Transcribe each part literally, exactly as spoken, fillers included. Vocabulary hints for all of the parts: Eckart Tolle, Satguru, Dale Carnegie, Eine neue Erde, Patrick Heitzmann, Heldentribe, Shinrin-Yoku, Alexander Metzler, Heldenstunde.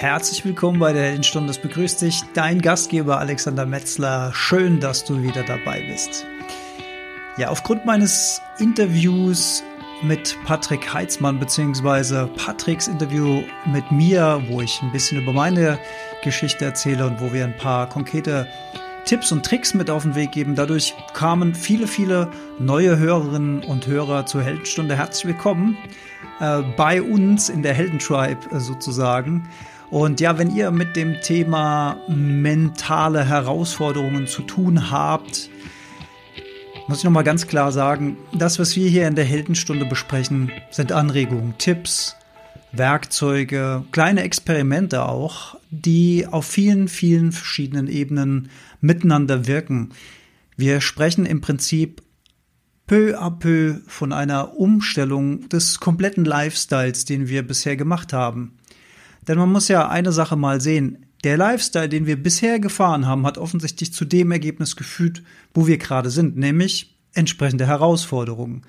Herzlich willkommen bei der Heldenstunde. Es begrüßt dich dein Gastgeber Alexander Metzler. Schön, dass du wieder dabei bist. Ja, aufgrund meines Interviews mit Patrick Heitzmann bzw. Patricks Interview mit mir, wo ich ein bisschen über meine Geschichte erzähle und wo wir ein paar konkrete Tipps und Tricks mit auf den Weg geben. Dadurch kamen viele, viele neue Hörerinnen und Hörer zur Heldenstunde. Herzlich willkommen äh, bei uns in der Heldentribe äh, sozusagen. Und ja, wenn ihr mit dem Thema mentale Herausforderungen zu tun habt, muss ich nochmal ganz klar sagen, das, was wir hier in der Heldenstunde besprechen, sind Anregungen, Tipps, Werkzeuge, kleine Experimente auch, die auf vielen, vielen verschiedenen Ebenen miteinander wirken. Wir sprechen im Prinzip peu à peu von einer Umstellung des kompletten Lifestyles, den wir bisher gemacht haben. Denn man muss ja eine Sache mal sehen. Der Lifestyle, den wir bisher gefahren haben, hat offensichtlich zu dem Ergebnis geführt, wo wir gerade sind, nämlich entsprechende Herausforderungen.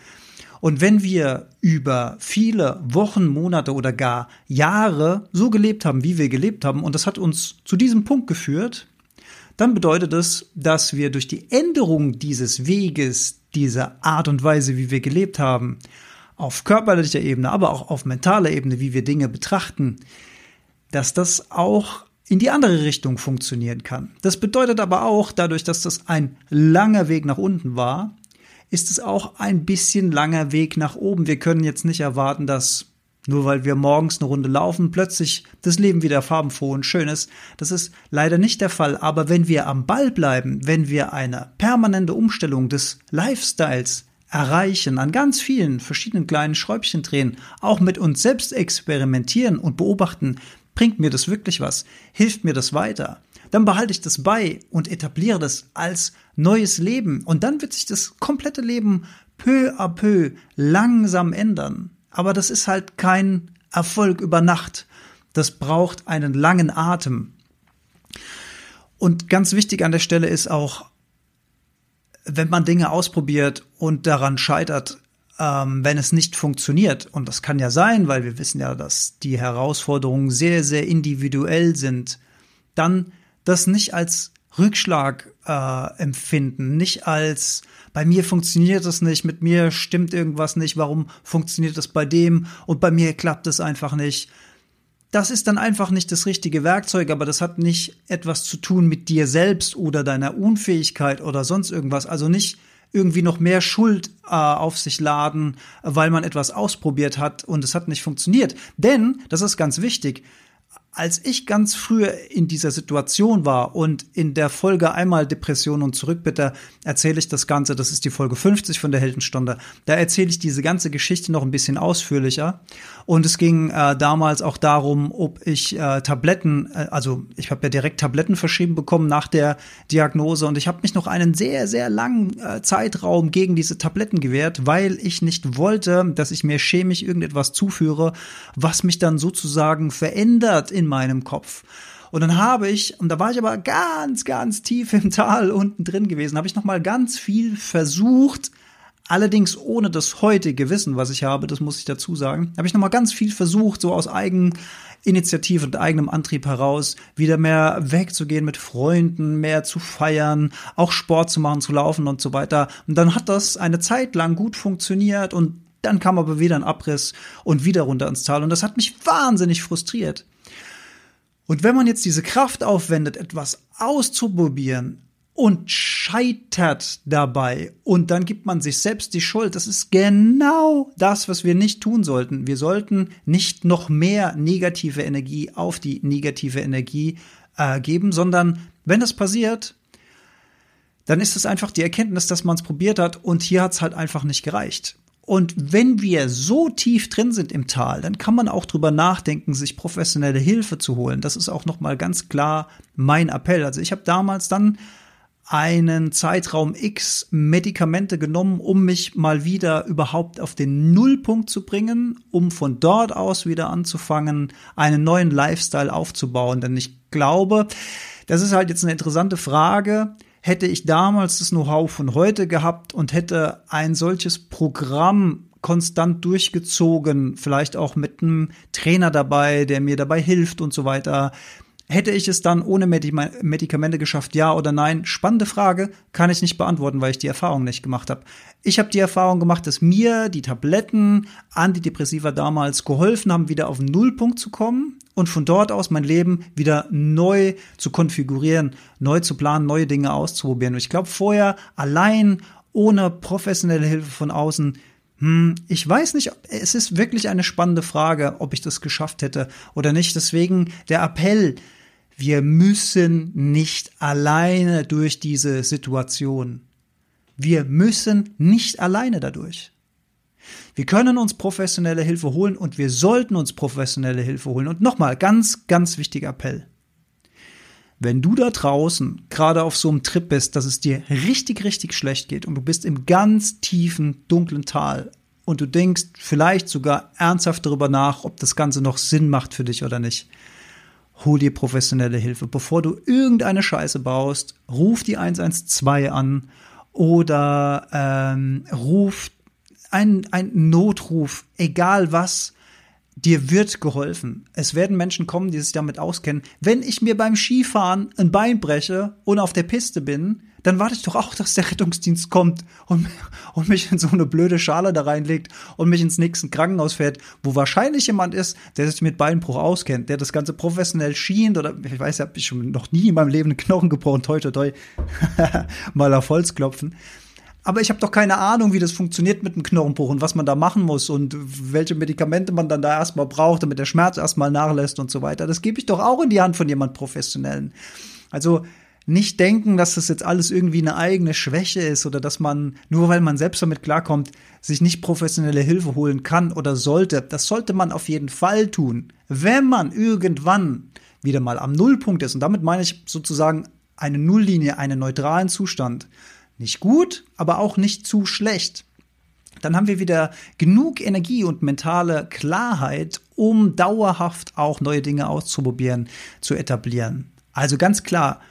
Und wenn wir über viele Wochen, Monate oder gar Jahre so gelebt haben, wie wir gelebt haben, und das hat uns zu diesem Punkt geführt, dann bedeutet es, dass wir durch die Änderung dieses Weges, dieser Art und Weise, wie wir gelebt haben, auf körperlicher Ebene, aber auch auf mentaler Ebene, wie wir Dinge betrachten, dass das auch in die andere Richtung funktionieren kann. Das bedeutet aber auch, dadurch, dass das ein langer Weg nach unten war, ist es auch ein bisschen langer Weg nach oben. Wir können jetzt nicht erwarten, dass nur weil wir morgens eine Runde laufen, plötzlich das Leben wieder farbenfroh und schön ist. Das ist leider nicht der Fall. Aber wenn wir am Ball bleiben, wenn wir eine permanente Umstellung des Lifestyles erreichen, an ganz vielen verschiedenen kleinen Schräubchen drehen, auch mit uns selbst experimentieren und beobachten, bringt mir das wirklich was? Hilft mir das weiter? Dann behalte ich das bei und etabliere das als neues Leben. Und dann wird sich das komplette Leben peu à peu langsam ändern. Aber das ist halt kein Erfolg über Nacht. Das braucht einen langen Atem. Und ganz wichtig an der Stelle ist auch, wenn man Dinge ausprobiert und daran scheitert, wenn es nicht funktioniert, und das kann ja sein, weil wir wissen ja, dass die Herausforderungen sehr, sehr individuell sind, dann das nicht als Rückschlag äh, empfinden, nicht als, bei mir funktioniert das nicht, mit mir stimmt irgendwas nicht, warum funktioniert das bei dem und bei mir klappt es einfach nicht. Das ist dann einfach nicht das richtige Werkzeug, aber das hat nicht etwas zu tun mit dir selbst oder deiner Unfähigkeit oder sonst irgendwas, also nicht irgendwie noch mehr Schuld äh, auf sich laden, weil man etwas ausprobiert hat und es hat nicht funktioniert. Denn, das ist ganz wichtig, als ich ganz früher in dieser Situation war und in der Folge einmal Depression und Zurückbitter erzähle ich das Ganze, das ist die Folge fünfzig von der Heldenstunde, da erzähle ich diese ganze Geschichte noch ein bisschen ausführlicher. Und es ging äh, damals auch darum, ob ich äh, Tabletten, äh, also ich habe ja direkt Tabletten verschrieben bekommen nach der Diagnose und ich habe mich noch einen sehr, sehr langen äh, Zeitraum gegen diese Tabletten gewehrt, weil ich nicht wollte, dass ich mir chemisch irgendetwas zuführe, was mich dann sozusagen verändert in meinem Kopf. Und dann habe ich, und da war ich aber ganz, ganz tief im Tal unten drin gewesen, habe ich nochmal ganz viel versucht, allerdings ohne das heutige Wissen, was ich habe, das muss ich dazu sagen, habe ich nochmal ganz viel versucht, so aus Eigeninitiative und eigenem Antrieb heraus, wieder mehr wegzugehen mit Freunden, mehr zu feiern, auch Sport zu machen, zu laufen und so weiter. Und dann hat das eine Zeit lang gut funktioniert und dann kam aber wieder ein Abriss und wieder runter ins Tal. Und das hat mich wahnsinnig frustriert. Und wenn man jetzt diese Kraft aufwendet, etwas auszuprobieren und scheitert dabei und dann gibt man sich selbst die Schuld, das ist genau das, was wir nicht tun sollten. Wir sollten nicht noch mehr negative Energie auf die negative Energie äh, geben, sondern wenn das passiert, dann ist es einfach die Erkenntnis, dass man es probiert hat und hier hat es halt einfach nicht gereicht. Und wenn wir so tief drin sind im Tal, dann kann man auch drüber nachdenken, sich professionelle Hilfe zu holen. Das ist auch nochmal ganz klar mein Appell. Also ich habe damals dann einen Zeitraum X Medikamente genommen, um mich mal wieder überhaupt auf den Nullpunkt zu bringen, um von dort aus wieder anzufangen, einen neuen Lifestyle aufzubauen. Denn ich glaube, das ist halt jetzt eine interessante Frage. Hätte ich damals das Know-how von heute gehabt und hätte ein solches Programm konstant durchgezogen, vielleicht auch mit einem Trainer dabei, der mir dabei hilft und so weiter. Hätte ich es dann ohne Medikamente geschafft, ja oder nein? Spannende Frage, kann ich nicht beantworten, weil ich die Erfahrung nicht gemacht habe. Ich habe die Erfahrung gemacht, dass mir die Tabletten, Antidepressiva damals geholfen haben, wieder auf den Nullpunkt zu kommen und von dort aus mein Leben wieder neu zu konfigurieren, neu zu planen, neue Dinge auszuprobieren. Und ich glaube, vorher allein ohne professionelle Hilfe von außen, hm, ich weiß nicht, es ist wirklich eine spannende Frage, ob ich das geschafft hätte oder nicht. Deswegen der Appell: Wir müssen nicht alleine durch diese Situation. Wir müssen nicht alleine dadurch. Wir können uns professionelle Hilfe holen und wir sollten uns professionelle Hilfe holen. Und nochmal, ganz, ganz wichtiger Appell. Wenn du da draußen gerade auf so einem Trip bist, dass es dir richtig, richtig schlecht geht und du bist im ganz tiefen, dunklen Tal und du denkst vielleicht sogar ernsthaft darüber nach, ob das Ganze noch Sinn macht für dich oder nicht, hol dir professionelle Hilfe. Bevor du irgendeine Scheiße baust, ruf die eins eins zwei an oder ähm, ruf einen, einen Notruf, egal was, dir wird geholfen. Es werden Menschen kommen, die sich damit auskennen. Wenn ich mir beim Skifahren ein Bein breche und auf der Piste bin, dann warte ich doch auch, dass der Rettungsdienst kommt und, und mich in so eine blöde Schale da reinlegt und mich ins nächste Krankenhaus fährt, wo wahrscheinlich jemand ist, der sich mit Beinbruch auskennt, der das Ganze professionell schient oder ich weiß, ich habe schon noch nie in meinem Leben einen Knochen gebrochen, toi, toi, toi, mal auf Holz klopfen. Aber ich habe doch keine Ahnung, wie das funktioniert mit einem Knochenbruch und was man da machen muss und welche Medikamente man dann da erstmal braucht, damit der Schmerz erstmal nachlässt und so weiter. Das gebe ich doch auch in die Hand von jemand Professionellen. Also nicht denken, dass das jetzt alles irgendwie eine eigene Schwäche ist oder dass man, nur weil man selbst damit klarkommt, sich nicht professionelle Hilfe holen kann oder sollte. Das sollte man auf jeden Fall tun, wenn man irgendwann wieder mal am Nullpunkt ist. Und damit meine ich sozusagen eine Nulllinie, einen neutralen Zustand. Nicht gut, aber auch nicht zu schlecht. Dann haben wir wieder genug Energie und mentale Klarheit, um dauerhaft auch neue Dinge auszuprobieren, zu etablieren. Also ganz klar,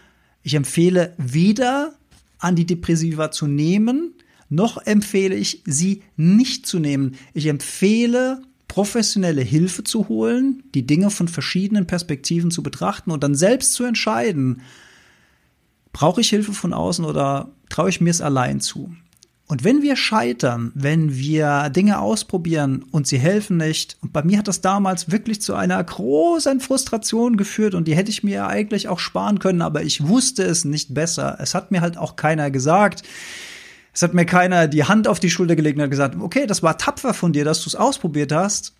ich empfehle weder Antidepressiva zu nehmen, noch empfehle ich, sie nicht zu nehmen. Ich empfehle, professionelle Hilfe zu holen, die Dinge von verschiedenen Perspektiven zu betrachten und dann selbst zu entscheiden, brauche ich Hilfe von außen oder traue ich mir es allein zu? Und wenn wir scheitern, wenn wir Dinge ausprobieren und sie helfen nicht, und bei mir hat das damals wirklich zu einer großen Frustration geführt und die hätte ich mir eigentlich auch sparen können, aber ich wusste es nicht besser. Es hat mir halt auch keiner gesagt. Es hat mir keiner die Hand auf die Schulter gelegt und hat gesagt, okay, das war tapfer von dir, dass du es ausprobiert hast.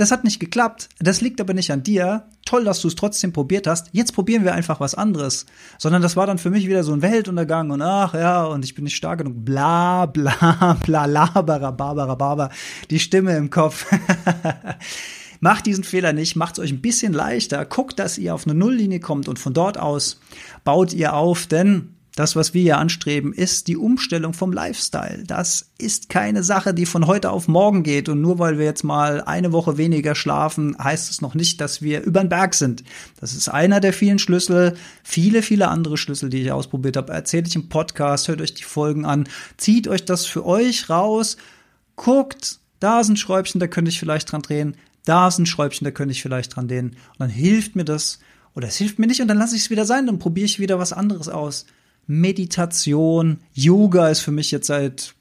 Es hat nicht geklappt, das liegt aber nicht an dir. Toll, dass du es trotzdem probiert hast. Jetzt probieren wir einfach was anderes. Sondern das war dann für mich wieder so ein Weltuntergang und ach ja, und ich bin nicht stark genug. Bla, bla, bla, labara, barbara, barbara. Die Stimme im Kopf. Macht diesen Fehler nicht, macht es euch ein bisschen leichter. Guckt, dass ihr auf eine Nulllinie kommt und von dort aus baut ihr auf, denn das, was wir hier anstreben, ist die Umstellung vom Lifestyle. Das ist keine Sache, die von heute auf morgen geht. Und nur weil wir jetzt mal eine Woche weniger schlafen, heißt es noch nicht, dass wir über den Berg sind. Das ist einer der vielen Schlüssel. Viele, viele andere Schlüssel, die ich ausprobiert habe, erzähle ich im Podcast, hört euch die Folgen an, zieht euch das für euch raus, guckt, da ist ein Schräubchen, da könnte ich vielleicht dran drehen, da ist ein Schräubchen, da könnte ich vielleicht dran drehen. Und dann hilft mir das oder es hilft mir nicht und dann lasse ich es wieder sein, dann probiere ich wieder was anderes aus. Meditation, Yoga ist für mich jetzt seit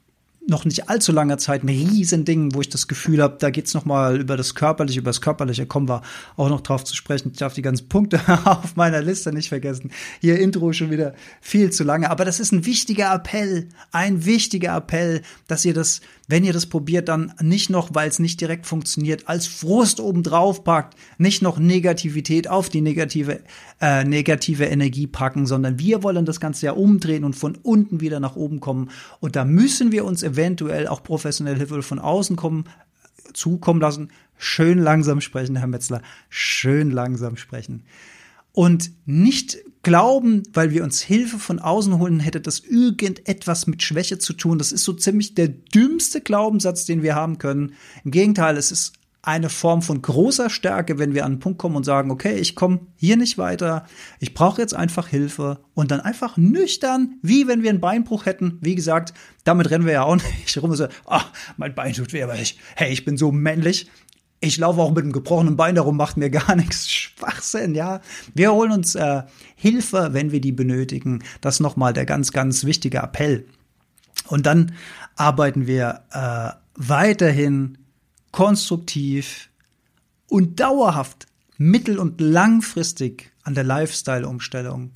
noch nicht allzu langer Zeit ein Riesending, wo ich das Gefühl habe, da geht's nochmal über das Körperliche, über das Körperliche, kommen wir auch noch drauf zu sprechen. Ich darf die ganzen Punkte auf meiner Liste nicht vergessen. Hier Intro schon wieder viel zu lange, aber das ist ein wichtiger Appell, ein wichtiger Appell, dass ihr das, wenn ihr das probiert, dann nicht noch, weil es nicht direkt funktioniert, als Frust obendrauf packt, nicht noch Negativität auf die negative, äh, negative Energie packen, sondern wir wollen das Ganze ja umdrehen und von unten wieder nach oben kommen und da müssen wir uns im eventuell auch professionelle Hilfe von außen kommen, zukommen lassen. Schön langsam sprechen, Herr Metzler. Schön langsam sprechen. Und nicht glauben, weil wir uns Hilfe von außen holen, hätte das irgendetwas mit Schwäche zu tun. Das ist so ziemlich der dümmste Glaubenssatz, den wir haben können. Im Gegenteil, es ist eine Form von großer Stärke, wenn wir an einen Punkt kommen und sagen, okay, ich komme hier nicht weiter, ich brauche jetzt einfach Hilfe und dann einfach nüchtern, wie wenn wir einen Beinbruch hätten. Wie gesagt, damit rennen wir ja auch nicht rum und sagen, ah, mein Bein tut weh, aber ich, hey, ich bin so männlich. Ich laufe auch mit einem gebrochenen Bein darum, macht mir gar nichts. Schwachsinn, ja. Wir holen uns äh, Hilfe, wenn wir die benötigen. Das ist nochmal der ganz, ganz wichtige Appell. Und dann arbeiten wir äh, weiterhin konstruktiv und dauerhaft, mittel- und langfristig an der Lifestyle-Umstellung.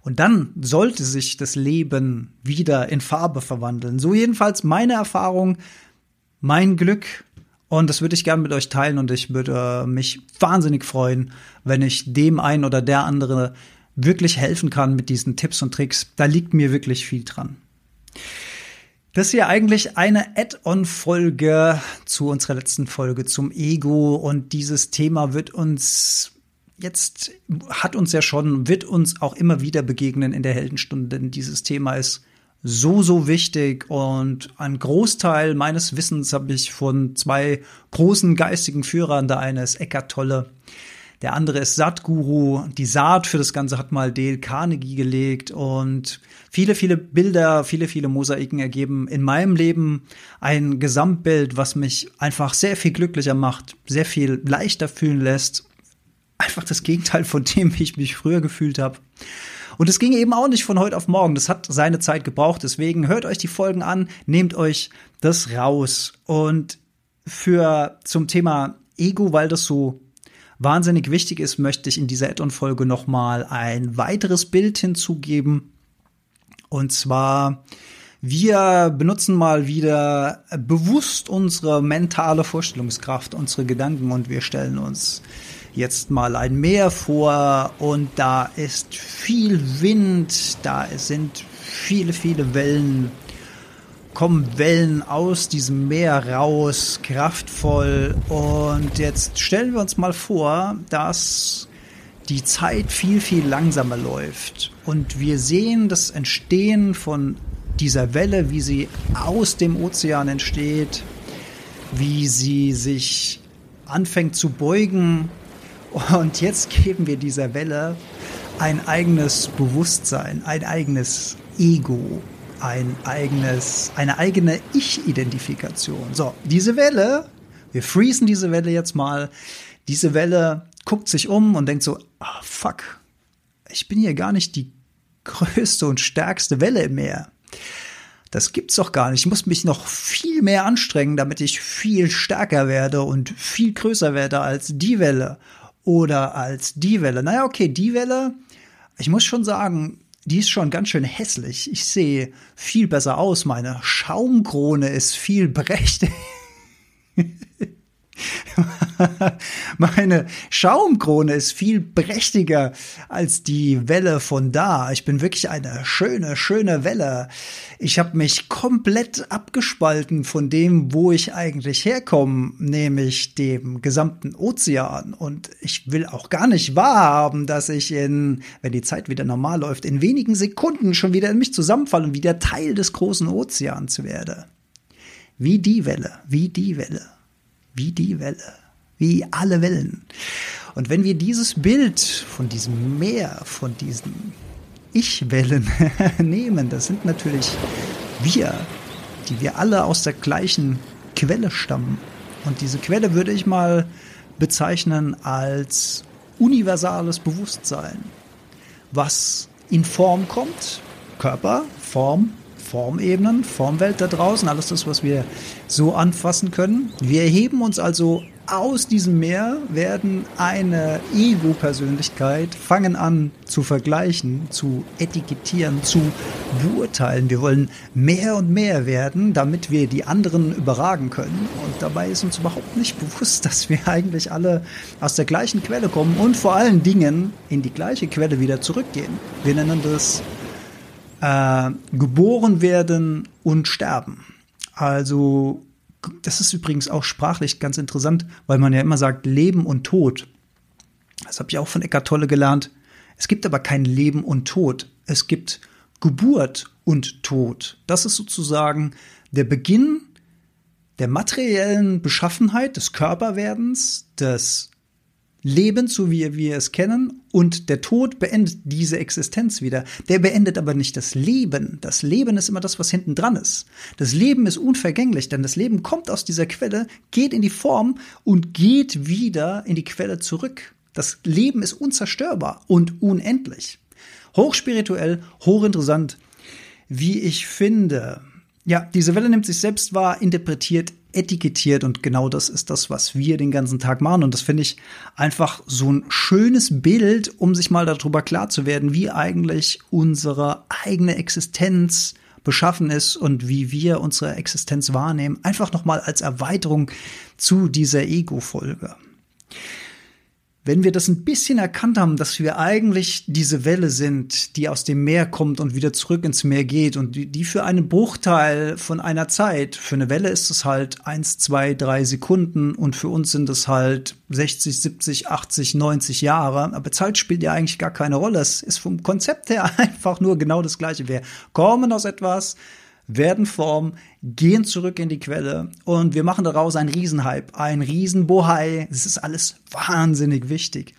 Und dann sollte sich das Leben wieder in Farbe verwandeln. So jedenfalls meine Erfahrung, mein Glück. Und das würde ich gerne mit euch teilen und ich würde äh, mich wahnsinnig freuen, wenn ich dem einen oder der andere wirklich helfen kann mit diesen Tipps und Tricks. Da liegt mir wirklich viel dran. Das ist ja eigentlich eine Add-on-Folge zu unserer letzten Folge zum Ego und dieses Thema wird uns jetzt, hat uns ja schon, wird uns auch immer wieder begegnen in der Heldenstunde, denn dieses Thema ist so, so wichtig und ein Großteil meines Wissens habe ich von zwei großen geistigen Führern. Der eine ist Eckart Tolle, der andere ist Satguru. Die Saat für das Ganze hat mal Dale Carnegie gelegt und viele, viele Bilder, viele, viele Mosaiken ergeben in meinem Leben ein Gesamtbild, was mich einfach sehr viel glücklicher macht, sehr viel leichter fühlen lässt. Einfach das Gegenteil von dem, wie ich mich früher gefühlt habe. Und es ging eben auch nicht von heute auf morgen. Das hat seine Zeit gebraucht. Deswegen hört euch die Folgen an, nehmt euch das raus. Und für zum Thema Ego, weil das so wahnsinnig wichtig ist, möchte ich in dieser Add-on-Folge nochmal ein weiteres Bild hinzugeben. Und zwar, wir benutzen mal wieder bewusst unsere mentale Vorstellungskraft, unsere Gedanken und wir stellen uns jetzt mal ein Meer vor und da ist viel Wind, da sind viele, viele Wellen, kommen Wellen aus diesem Meer raus, kraftvoll. Und jetzt stellen wir uns mal vor, dass die Zeit viel, viel langsamer läuft und wir sehen das Entstehen von dieser Welle, wie sie aus dem Ozean entsteht, wie sie sich anfängt zu beugen. Und jetzt geben wir dieser Welle ein eigenes Bewusstsein, ein eigenes Ego, ein eigenes, eine eigene Ich-Identifikation. So, diese Welle, wir freezen diese Welle jetzt mal. Diese Welle guckt sich um und denkt so, ah, fuck, ich bin hier gar nicht die größte und stärkste Welle im Meer. Das gibt's doch gar nicht. Ich muss mich noch viel mehr anstrengen, damit ich viel stärker werde und viel größer werde als die Welle. Oder als die Welle. Naja, okay, die Welle, ich muss schon sagen, die ist schon ganz schön hässlich. Ich sehe viel besser aus. Meine Schaumkrone ist viel prächtiger. Meine Schaumkrone ist viel prächtiger als die Welle von da. Ich bin wirklich eine schöne, schöne Welle. Ich habe mich komplett abgespalten von dem, wo ich eigentlich herkomme, nämlich dem gesamten Ozean. Und ich will auch gar nicht wahrhaben, dass ich in, wenn die Zeit wieder normal läuft, in wenigen Sekunden schon wieder in mich zusammenfalle und wieder Teil des großen Ozeans werde. Wie die Welle, wie die Welle. Wie die Welle, wie alle Wellen. Und wenn wir dieses Bild von diesem Meer, von diesen Ich-Wellen nehmen, das sind natürlich wir, die wir alle aus der gleichen Quelle stammen. Und diese Quelle würde ich mal bezeichnen als universales Bewusstsein, was in Form kommt, Körper, Form, Formebenen, Formwelt da draußen, alles das, was wir so anfassen können. Wir erheben uns also aus diesem Meer, werden eine Ego-Persönlichkeit, fangen an zu vergleichen, zu etikettieren, zu beurteilen. Wir wollen mehr und mehr werden, damit wir die anderen überragen können. Und dabei ist uns überhaupt nicht bewusst, dass wir eigentlich alle aus der gleichen Quelle kommen und vor allen Dingen in die gleiche Quelle wieder zurückgehen. Wir nennen das Äh, geboren werden und sterben. Also das ist übrigens auch sprachlich ganz interessant, weil man ja immer sagt Leben und Tod. Das habe ich auch von Eckart Tolle gelernt. Es gibt aber kein Leben und Tod. Es gibt Geburt und Tod. Das ist sozusagen der Beginn der materiellen Beschaffenheit, des Körperwerdens, des Lebens, so wie wir es kennen, und der Tod beendet diese Existenz wieder. Der beendet aber nicht das Leben. Das Leben ist immer das, was hinten dran ist. Das Leben ist unvergänglich, denn das Leben kommt aus dieser Quelle, geht in die Form und geht wieder in die Quelle zurück. Das Leben ist unzerstörbar und unendlich. Hochspirituell, hochinteressant, wie ich finde. Ja, diese Welle nimmt sich selbst wahr, interpretiert, etikettiert, und genau das ist das, was wir den ganzen Tag machen, und das finde ich einfach so ein schönes Bild, um sich mal darüber klar zu werden, wie eigentlich unsere eigene Existenz beschaffen ist und wie wir unsere Existenz wahrnehmen. Einfach nochmal als Erweiterung zu dieser Ego-Folge. Wenn wir das ein bisschen erkannt haben, dass wir eigentlich diese Welle sind, die aus dem Meer kommt und wieder zurück ins Meer geht, und die, die für einen Bruchteil von einer Zeit, für eine Welle ist es halt eins, zwei, drei Sekunden und für uns sind es halt sechzig, siebzig, achtzig, neunzig Jahre, aber Zeit spielt ja eigentlich gar keine Rolle. Es ist vom Konzept her einfach nur genau das Gleiche. Wir kommen aus etwas, werden Form, gehen zurück in die Quelle und wir machen daraus einen Riesenhype, einen Riesenbohai. Es ist alles wahnsinnig wichtig.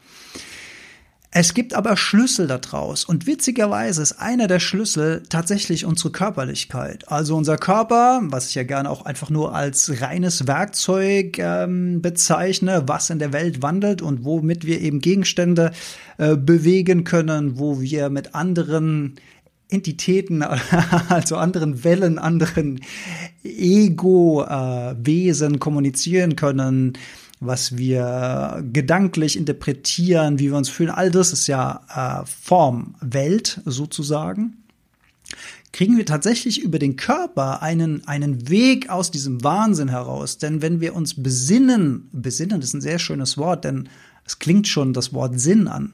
Es gibt aber Schlüssel daraus und witzigerweise ist einer der Schlüssel tatsächlich unsere Körperlichkeit. Also unser Körper, was ich ja gerne auch einfach nur als reines Werkzeug ähm, bezeichne, was in der Welt wandelt und womit wir eben Gegenstände äh, bewegen können, wo wir mit anderen Entitäten, also anderen Wellen, anderen Ego-Wesen kommunizieren können, was wir gedanklich interpretieren, wie wir uns fühlen. All das ist ja äh, Form, Welt sozusagen. Kriegen wir tatsächlich über den Körper einen, einen Weg aus diesem Wahnsinn heraus? Denn wenn wir uns besinnen, besinnen ist ein sehr schönes Wort, denn es klingt schon das Wort Sinn an.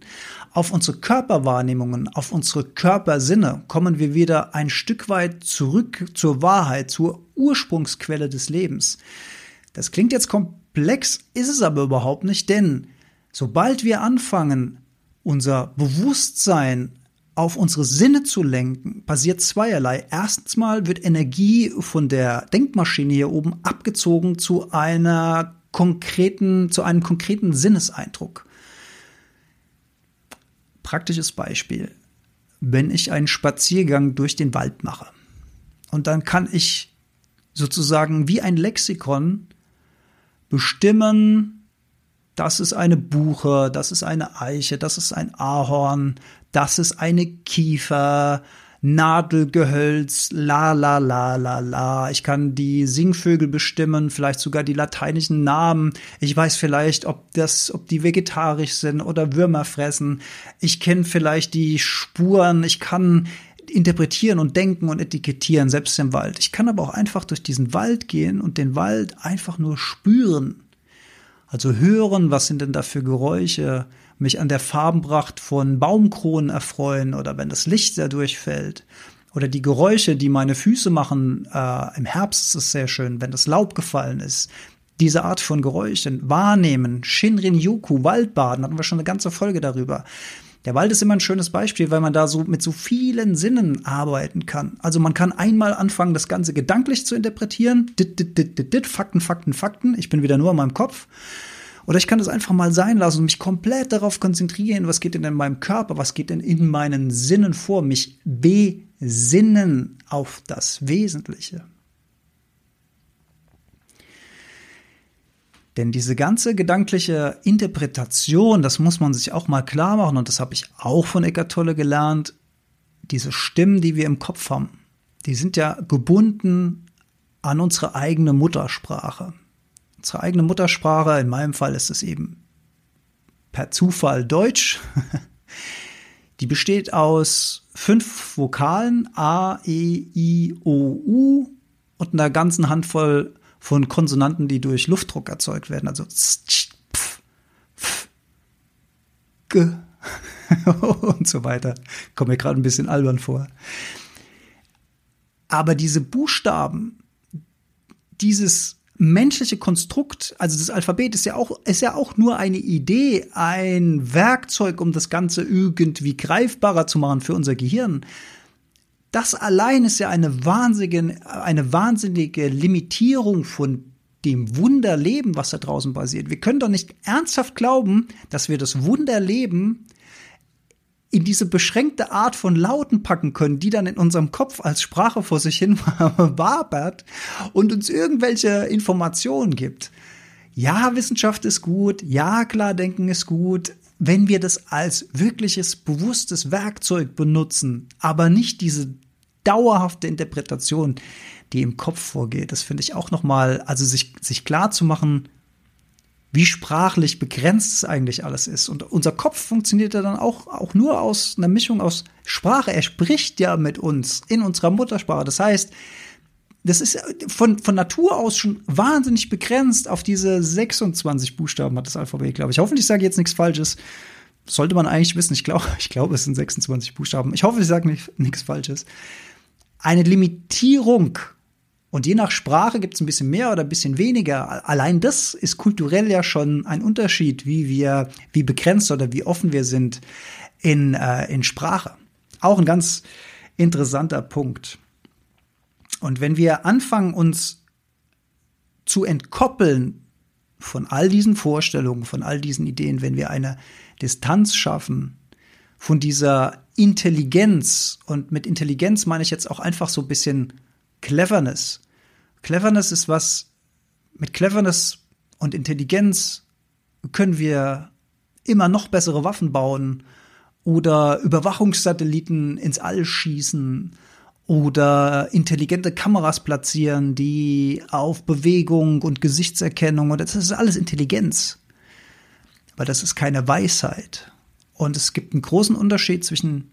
Auf unsere Körperwahrnehmungen, auf unsere Körpersinne kommen wir wieder ein Stück weit zurück zur Wahrheit, zur Ursprungsquelle des Lebens. Das klingt jetzt komplex, ist es aber überhaupt nicht, denn sobald wir anfangen, unser Bewusstsein auf unsere Sinne zu lenken, passiert zweierlei. Erstens mal wird Energie von der Denkmaschine hier oben abgezogen zu einer konkreten, zu einem konkreten Sinneseindruck. Praktisches Beispiel: Wenn ich einen Spaziergang durch den Wald mache und dann kann ich sozusagen wie ein Lexikon bestimmen, das ist eine Buche, das ist eine Eiche, das ist ein Ahorn, das ist eine Kiefer, Nadelgehölz, la la la la la. Ich kann die Singvögel bestimmen, vielleicht sogar die lateinischen Namen. Ich weiß vielleicht, ob das, ob die vegetarisch sind oder Würmer fressen. Ich kenne vielleicht die Spuren. Ich kann interpretieren und denken und etikettieren, selbst im Wald. Ich kann aber auch einfach durch diesen Wald gehen und den Wald einfach nur spüren. Also hören, was sind denn da für Geräusche, mich an der Farbenpracht von Baumkronen erfreuen oder wenn das Licht da durchfällt oder die Geräusche, die meine Füße machen, äh, im Herbst ist es sehr schön, wenn das Laub gefallen ist, diese Art von Geräuschen wahrnehmen, Shinrin-Yoku, Waldbaden, hatten wir schon eine ganze Folge darüber. Der Wald ist immer ein schönes Beispiel, weil man da so mit so vielen Sinnen arbeiten kann. Also man kann einmal anfangen, das Ganze gedanklich zu interpretieren, dit, dit, dit, dit, dit. Fakten, Fakten, Fakten, ich bin wieder nur in meinem Kopf. Oder ich kann das einfach mal sein lassen und mich komplett darauf konzentrieren, was geht denn in meinem Körper, was geht denn in meinen Sinnen vor, mich besinnen auf das Wesentliche. Denn diese ganze gedankliche Interpretation, das muss man sich auch mal klar machen, und das habe ich auch von Eckart Tolle gelernt, diese Stimmen, die wir im Kopf haben, die sind ja gebunden an unsere eigene Muttersprache. Unsere eigene Muttersprache, in meinem Fall ist es eben per Zufall Deutsch, die besteht aus fünf Vokalen, A, E, I, O, U und einer ganzen Handvoll von Konsonanten, die durch Luftdruck erzeugt werden, also G und so weiter. Kommt mir gerade ein bisschen albern vor. Aber diese Buchstaben, dieses menschliche Konstrukt, also das Alphabet ist ja auch, ist ja auch nur eine Idee, ein Werkzeug, um das Ganze irgendwie greifbarer zu machen für unser Gehirn. Das allein ist ja eine wahnsinnige, eine wahnsinnige Limitierung von dem Wunder leben, was da draußen passiert. Wir können doch nicht ernsthaft glauben, dass wir das Wunder leben in diese beschränkte Art von Lauten packen können, die dann in unserem Kopf als Sprache vor sich hin wabert und uns irgendwelche Informationen gibt. Ja, Wissenschaft ist gut, ja, Klardenken ist gut, wenn wir das als wirkliches, bewusstes Werkzeug benutzen, aber nicht diese dauerhafte Interpretation, die im Kopf vorgeht. Das finde ich auch nochmal, also sich, sich klar zu machen, wie sprachlich begrenzt es eigentlich alles ist. Und unser Kopf funktioniert ja dann auch, auch nur aus einer Mischung aus Sprache. Er spricht ja mit uns in unserer Muttersprache. Das heißt, das ist von, von Natur aus schon wahnsinnig begrenzt auf diese sechsundzwanzig Buchstaben hat das Alphabet, glaube ich. Hoffentlich, ich sage jetzt nichts Falsches. Sollte man eigentlich wissen. Ich glaube, ich glaube, es sind sechsundzwanzig Buchstaben. Ich hoffe, ich sage nicht, nichts Falsches. Eine Limitierung. Und je nach Sprache gibt es ein bisschen mehr oder ein bisschen weniger. Allein das ist kulturell ja schon ein Unterschied, wie wir, wie begrenzt oder wie offen wir sind in, äh, in Sprache. Auch ein ganz interessanter Punkt. Und wenn wir anfangen, uns zu entkoppeln von all diesen Vorstellungen, von all diesen Ideen, wenn wir eine Distanz schaffen von dieser Intelligenz, und mit Intelligenz meine ich jetzt auch einfach so ein bisschen Cleverness. Cleverness ist was, mit Cleverness und Intelligenz können wir immer noch bessere Waffen bauen oder Überwachungssatelliten ins All schießen oder intelligente Kameras platzieren, die auf Bewegung und Gesichtserkennung, und das ist alles Intelligenz. Aber das ist keine Weisheit. Und es gibt einen großen Unterschied zwischen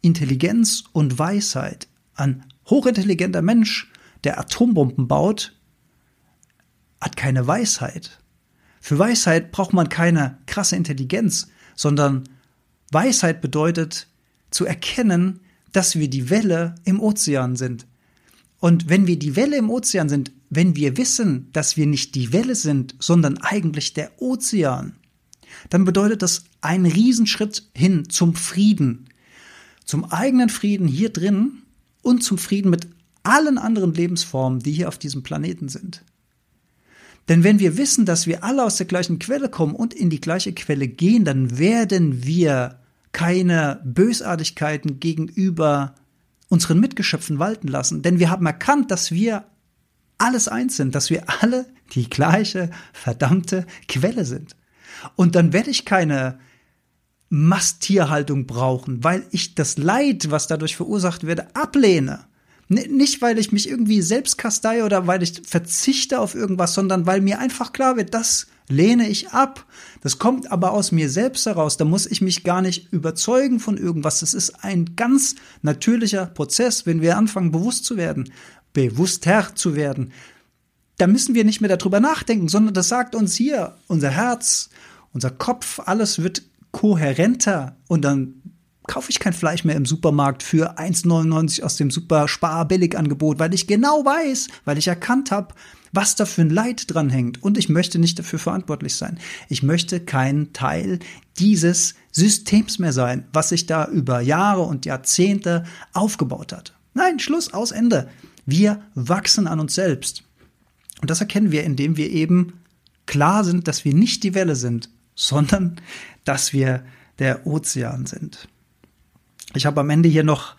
Intelligenz und Weisheit. An hochintelligenter Mensch, der Atombomben baut, hat keine Weisheit. Für Weisheit braucht man keine krasse Intelligenz, sondern Weisheit bedeutet, zu erkennen, dass wir die Welle im Ozean sind. Und wenn wir die Welle im Ozean sind, wenn wir wissen, dass wir nicht die Welle sind, sondern eigentlich der Ozean, dann bedeutet das einen Riesenschritt hin zum Frieden. Zum eigenen Frieden hier drin, und zum Frieden mit allen anderen Lebensformen, die hier auf diesem Planeten sind. Denn wenn wir wissen, dass wir alle aus der gleichen Quelle kommen und in die gleiche Quelle gehen, dann werden wir keine Bösartigkeiten gegenüber unseren Mitgeschöpfen walten lassen. Denn wir haben erkannt, dass wir alles eins sind, dass wir alle die gleiche verdammte Quelle sind. Und dann werde ich keine Masttierhaltung brauchen, weil ich das Leid, was dadurch verursacht wird, ablehne. N- nicht, weil ich mich irgendwie selbst kastei oder weil ich verzichte auf irgendwas, sondern weil mir einfach klar wird, das lehne ich ab. Das kommt aber aus mir selbst heraus. Da muss ich mich gar nicht überzeugen von irgendwas. Das ist ein ganz natürlicher Prozess, wenn wir anfangen, bewusst zu werden, bewusster zu werden. Da müssen wir nicht mehr darüber nachdenken, sondern das sagt uns hier, unser Herz, unser Kopf, alles wird kohärenter, und dann kaufe ich kein Fleisch mehr im Supermarkt für eins neunundneunzig aus dem super Spar-Billig-Angebot, weil ich genau weiß, weil ich erkannt habe, was da für ein Leid dran hängt, und ich möchte nicht dafür verantwortlich sein. Ich möchte kein Teil dieses Systems mehr sein, was sich da über Jahre und Jahrzehnte aufgebaut hat. Nein, Schluss, aus, Ende. Wir wachsen an uns selbst, und das erkennen wir, indem wir eben klar sind, dass wir nicht die Welle sind, sondern dass wir der Ozean sind. Ich habe am Ende hier noch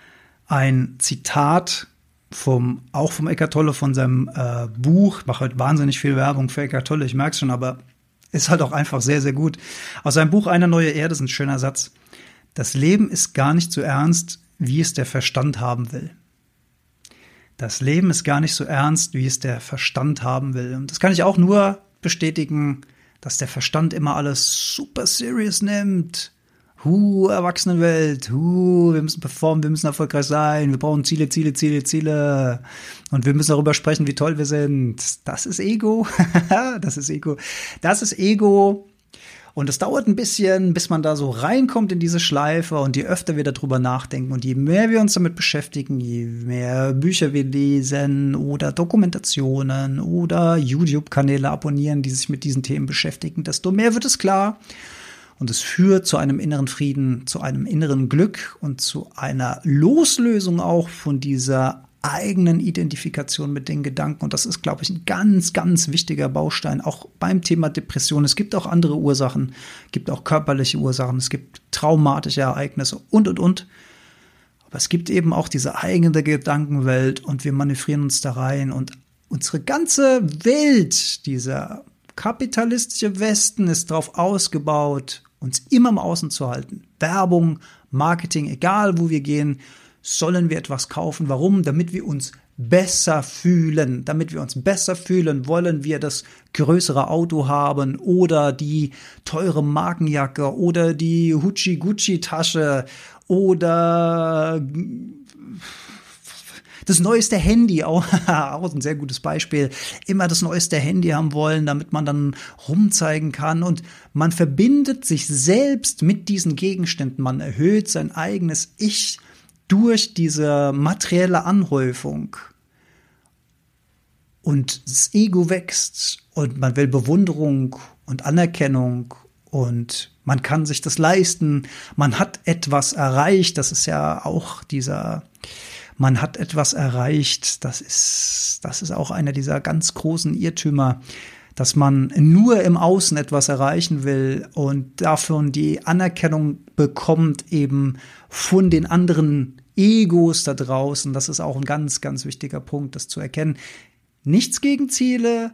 ein Zitat vom, auch vom Eckart Tolle, von seinem äh, Buch. Ich mache heute wahnsinnig viel Werbung für Eckart Tolle, ich merke es schon, aber ist halt auch einfach sehr, sehr gut. Aus seinem Buch Eine neue Erde ist ein schöner Satz. Das Leben ist gar nicht so ernst, wie es der Verstand haben will. Das Leben ist gar nicht so ernst, wie es der Verstand haben will. Und das kann ich auch nur bestätigen, dass der Verstand immer alles super serious nimmt. Huh, Erwachsenenwelt, huh, wir müssen performen, wir müssen erfolgreich sein, wir brauchen Ziele, Ziele, Ziele, Ziele. Und wir müssen darüber sprechen, wie toll wir sind. Das ist Ego. Das ist Ego. Das ist Ego. Und es dauert ein bisschen, bis man da so reinkommt in diese Schleife. Und je öfter wir darüber nachdenken und je mehr wir uns damit beschäftigen, je mehr Bücher wir lesen oder Dokumentationen oder YouTube-Kanäle abonnieren, die sich mit diesen Themen beschäftigen, desto mehr wird es klar. Und es führt zu einem inneren Frieden, zu einem inneren Glück und zu einer Loslösung auch von dieser eigenen Identifikation mit den Gedanken. Und das ist, glaube ich, ein ganz, ganz wichtiger Baustein, auch beim Thema Depression. Es gibt auch andere Ursachen, es gibt auch körperliche Ursachen, es gibt traumatische Ereignisse und, und, und. Aber es gibt eben auch diese eigene Gedankenwelt und wir manövrieren uns da rein. Und unsere ganze Welt, dieser kapitalistische Westen, ist darauf ausgebaut, uns immer im Außen zu halten. Werbung, Marketing, egal wo wir gehen, sollen wir etwas kaufen? Warum? Damit wir uns besser fühlen. Damit wir uns besser fühlen, wollen wir das größere Auto haben oder die teure Markenjacke oder die Hucci-Gucci-Tasche oder das neueste Handy, auch ein sehr gutes Beispiel, immer das neueste Handy haben wollen, damit man dann rumzeigen kann. Und man verbindet sich selbst mit diesen Gegenständen. Man erhöht sein eigenes Ich durch diese materielle Anhäufung. Und das Ego wächst und man will Bewunderung und Anerkennung und man kann sich das leisten. Man hat etwas erreicht. Das ist ja auch dieser... Man hat etwas erreicht, das ist, das ist auch einer dieser ganz großen Irrtümer, dass man nur im Außen etwas erreichen will und davon die Anerkennung bekommt eben von den anderen Egos da draußen. Das ist auch ein ganz, ganz wichtiger Punkt, das zu erkennen. Nichts gegen Ziele,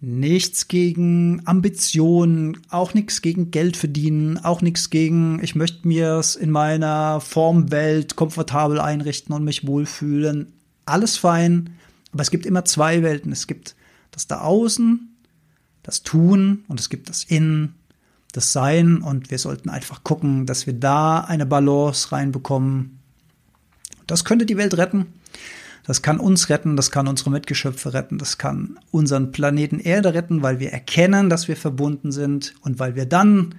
nichts gegen Ambitionen, auch nichts gegen Geld verdienen, auch nichts gegen, ich möchte mir es in meiner Formwelt komfortabel einrichten und mich wohlfühlen. Alles fein, aber es gibt immer zwei Welten. Es gibt das da außen, das Tun, und es gibt das Innen, das Sein. Und wir sollten einfach gucken, dass wir da eine Balance reinbekommen. Das könnte die Welt retten. Das kann uns retten, das kann unsere Mitgeschöpfe retten, das kann unseren Planeten Erde retten, weil wir erkennen, dass wir verbunden sind und weil wir dann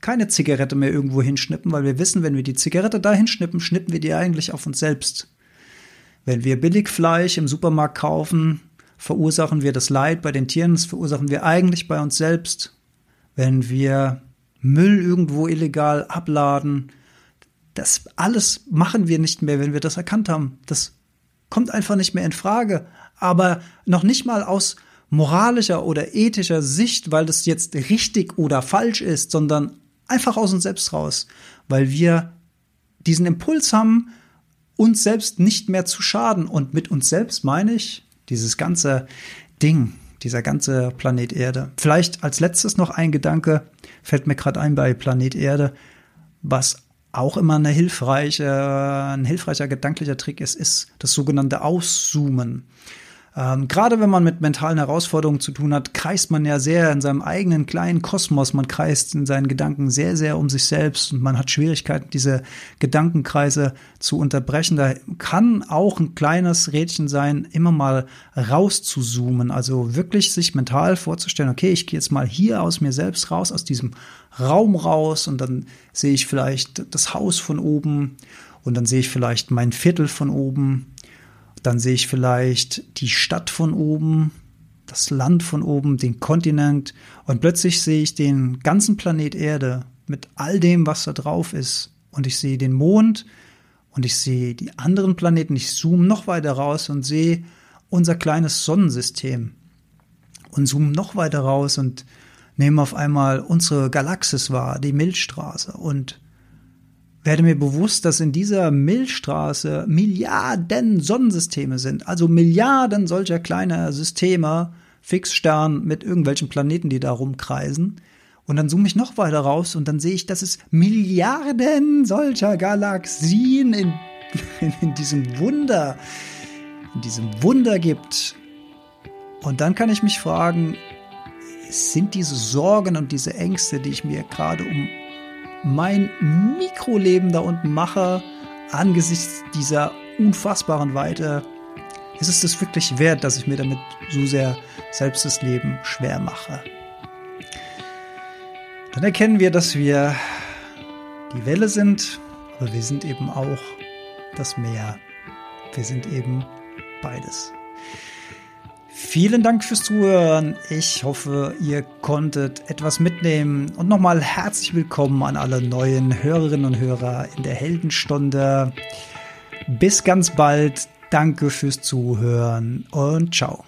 keine Zigarette mehr irgendwo hinschnippen, weil wir wissen, wenn wir die Zigarette da hinschnippen, schnippen wir die eigentlich auf uns selbst. Wenn wir Billigfleisch im Supermarkt kaufen, verursachen wir das Leid bei den Tieren, das verursachen wir eigentlich bei uns selbst. Wenn wir Müll irgendwo illegal abladen, das alles machen wir nicht mehr, wenn wir das erkannt haben. Das kommt einfach nicht mehr in Frage, aber noch nicht mal aus moralischer oder ethischer Sicht, weil das jetzt richtig oder falsch ist, sondern einfach aus uns selbst raus, weil wir diesen Impuls haben, uns selbst nicht mehr zu schaden. Und mit uns selbst meine ich dieses ganze Ding, dieser ganze Planet Erde. Vielleicht als letztes noch ein Gedanke, fällt mir gerade ein bei Planet Erde, was auch immer eine hilfreiche, ein hilfreicher gedanklicher Trick ist, ist das sogenannte Auszoomen. Ähm, gerade wenn man mit mentalen Herausforderungen zu tun hat, kreist man ja sehr in seinem eigenen kleinen Kosmos. Man kreist in seinen Gedanken sehr, sehr um sich selbst und man hat Schwierigkeiten, diese Gedankenkreise zu unterbrechen. Da kann auch ein kleines Rädchen sein, immer mal rauszuzoomen. Also wirklich sich mental vorzustellen, okay, ich gehe jetzt mal hier aus mir selbst raus, aus diesem Raum raus und dann sehe ich vielleicht das Haus von oben und dann sehe ich vielleicht mein Viertel von oben. Dann sehe ich vielleicht die Stadt von oben, das Land von oben, den Kontinent. Und plötzlich sehe ich den ganzen Planet Erde mit all dem, was da drauf ist. Und ich sehe den Mond und ich sehe die anderen Planeten. Ich zoome noch weiter raus und sehe unser kleines Sonnensystem. Und zoome noch weiter raus und nehme auf einmal unsere Galaxis wahr, die Milchstraße. Und werde mir bewusst, dass in dieser Milchstraße Milliarden Sonnensysteme sind, also Milliarden solcher kleiner Systeme, Fixstern mit irgendwelchen Planeten, die da rumkreisen. Und dann zoome ich noch weiter raus und dann sehe ich, dass es Milliarden solcher Galaxien in, in, in diesem Wunder, in diesem Wunder gibt. Und dann kann ich mich fragen, sind diese Sorgen und diese Ängste, die ich mir gerade um mein Mikroleben da unten mache, angesichts dieser unfassbaren Weite, ist es das wirklich wert, dass ich mir damit so sehr selbst das Leben schwer mache? Dann erkennen wir, dass wir die Welle sind, aber wir sind eben auch das Meer. Wir sind eben beides. Vielen Dank fürs Zuhören. Ich hoffe, ihr konntet etwas mitnehmen. Und nochmal herzlich willkommen an alle neuen Hörerinnen und Hörer in der Heldenstunde. Bis ganz bald. Danke fürs Zuhören und ciao.